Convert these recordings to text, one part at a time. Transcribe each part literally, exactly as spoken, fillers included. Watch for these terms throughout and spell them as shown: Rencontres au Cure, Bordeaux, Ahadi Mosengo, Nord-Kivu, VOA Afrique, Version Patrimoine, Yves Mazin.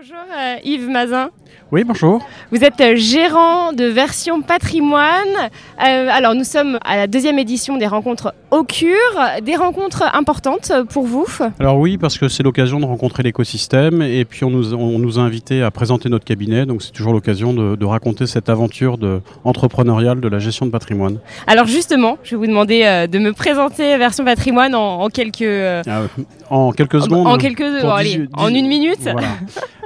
Bonjour euh, Yves Mazin. Oui, bonjour. Vous êtes euh, gérant de Version Patrimoine. Euh, alors nous sommes à la deuxième édition des Rencontres au Cure, des rencontres importantes pour vous. Alors oui, parce que c'est l'occasion de rencontrer l'écosystème et puis on nous, on nous a invités à présenter notre cabinet, donc c'est toujours l'occasion de, de raconter cette aventure de, entrepreneuriale de la gestion de patrimoine. Alors justement, je vais vous demander euh, de me présenter Version Patrimoine en, en quelques... Euh... Ah, en quelques secondes. En, en, quelques, bon, allez, dix, dix, en une minute. Voilà.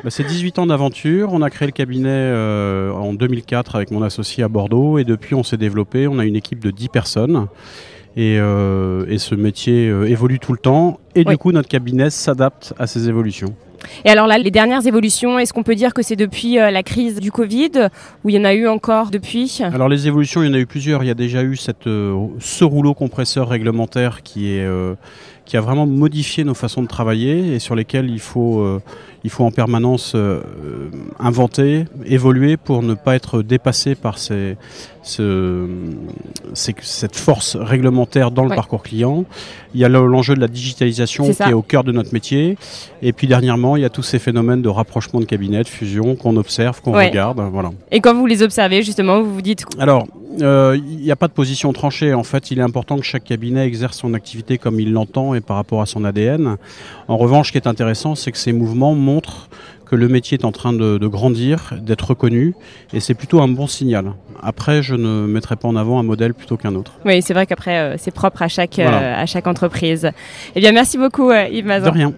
Bah, c'est dix-huit ans d'aventure. On a créé le cabinet euh, en deux mille quatre avec mon associé à Bordeaux et depuis on s'est développé. On a une équipe de dix personnes et, euh, et ce métier euh, évolue tout le temps et oui. Du coup notre cabinet s'adapte à ces évolutions. Et alors là, les dernières évolutions, est-ce qu'on peut dire que c'est depuis euh, la crise du Covid ou il y en a eu encore depuis ? Alors les évolutions, il y en a eu plusieurs. Il y a déjà eu cette, euh, ce rouleau compresseur réglementaire qui, est, euh, qui a vraiment modifié nos façons de travailler et sur lesquelles il faut, euh, il faut en permanence euh, inventer, évoluer pour ne pas être dépassé par ces, ce, ces, cette force réglementaire dans le ouais. parcours client. Il y a l'enjeu de la digitalisation qui est au cœur de notre métier. Et puis dernièrement, il y a tous ces phénomènes de rapprochement de cabinets, de fusion qu'on observe, qu'on ouais. regarde. Voilà. Et quand vous les observez, justement, vous vous dites... Alors, il euh, n'y a pas de position tranchée. En fait, il est important que chaque cabinet exerce son activité comme il l'entend et par rapport à son A D N. En revanche, ce qui est intéressant, c'est que ces mouvements montrent que le métier est en train de, de grandir, d'être reconnu, et c'est plutôt un bon signal. Après, je ne mettrai pas en avant un modèle plutôt qu'un autre. Oui, c'est vrai qu'après, euh, c'est propre à chaque, voilà. euh, à chaque entreprise. Eh bien, merci beaucoup, euh, Yves Mazin. De rien.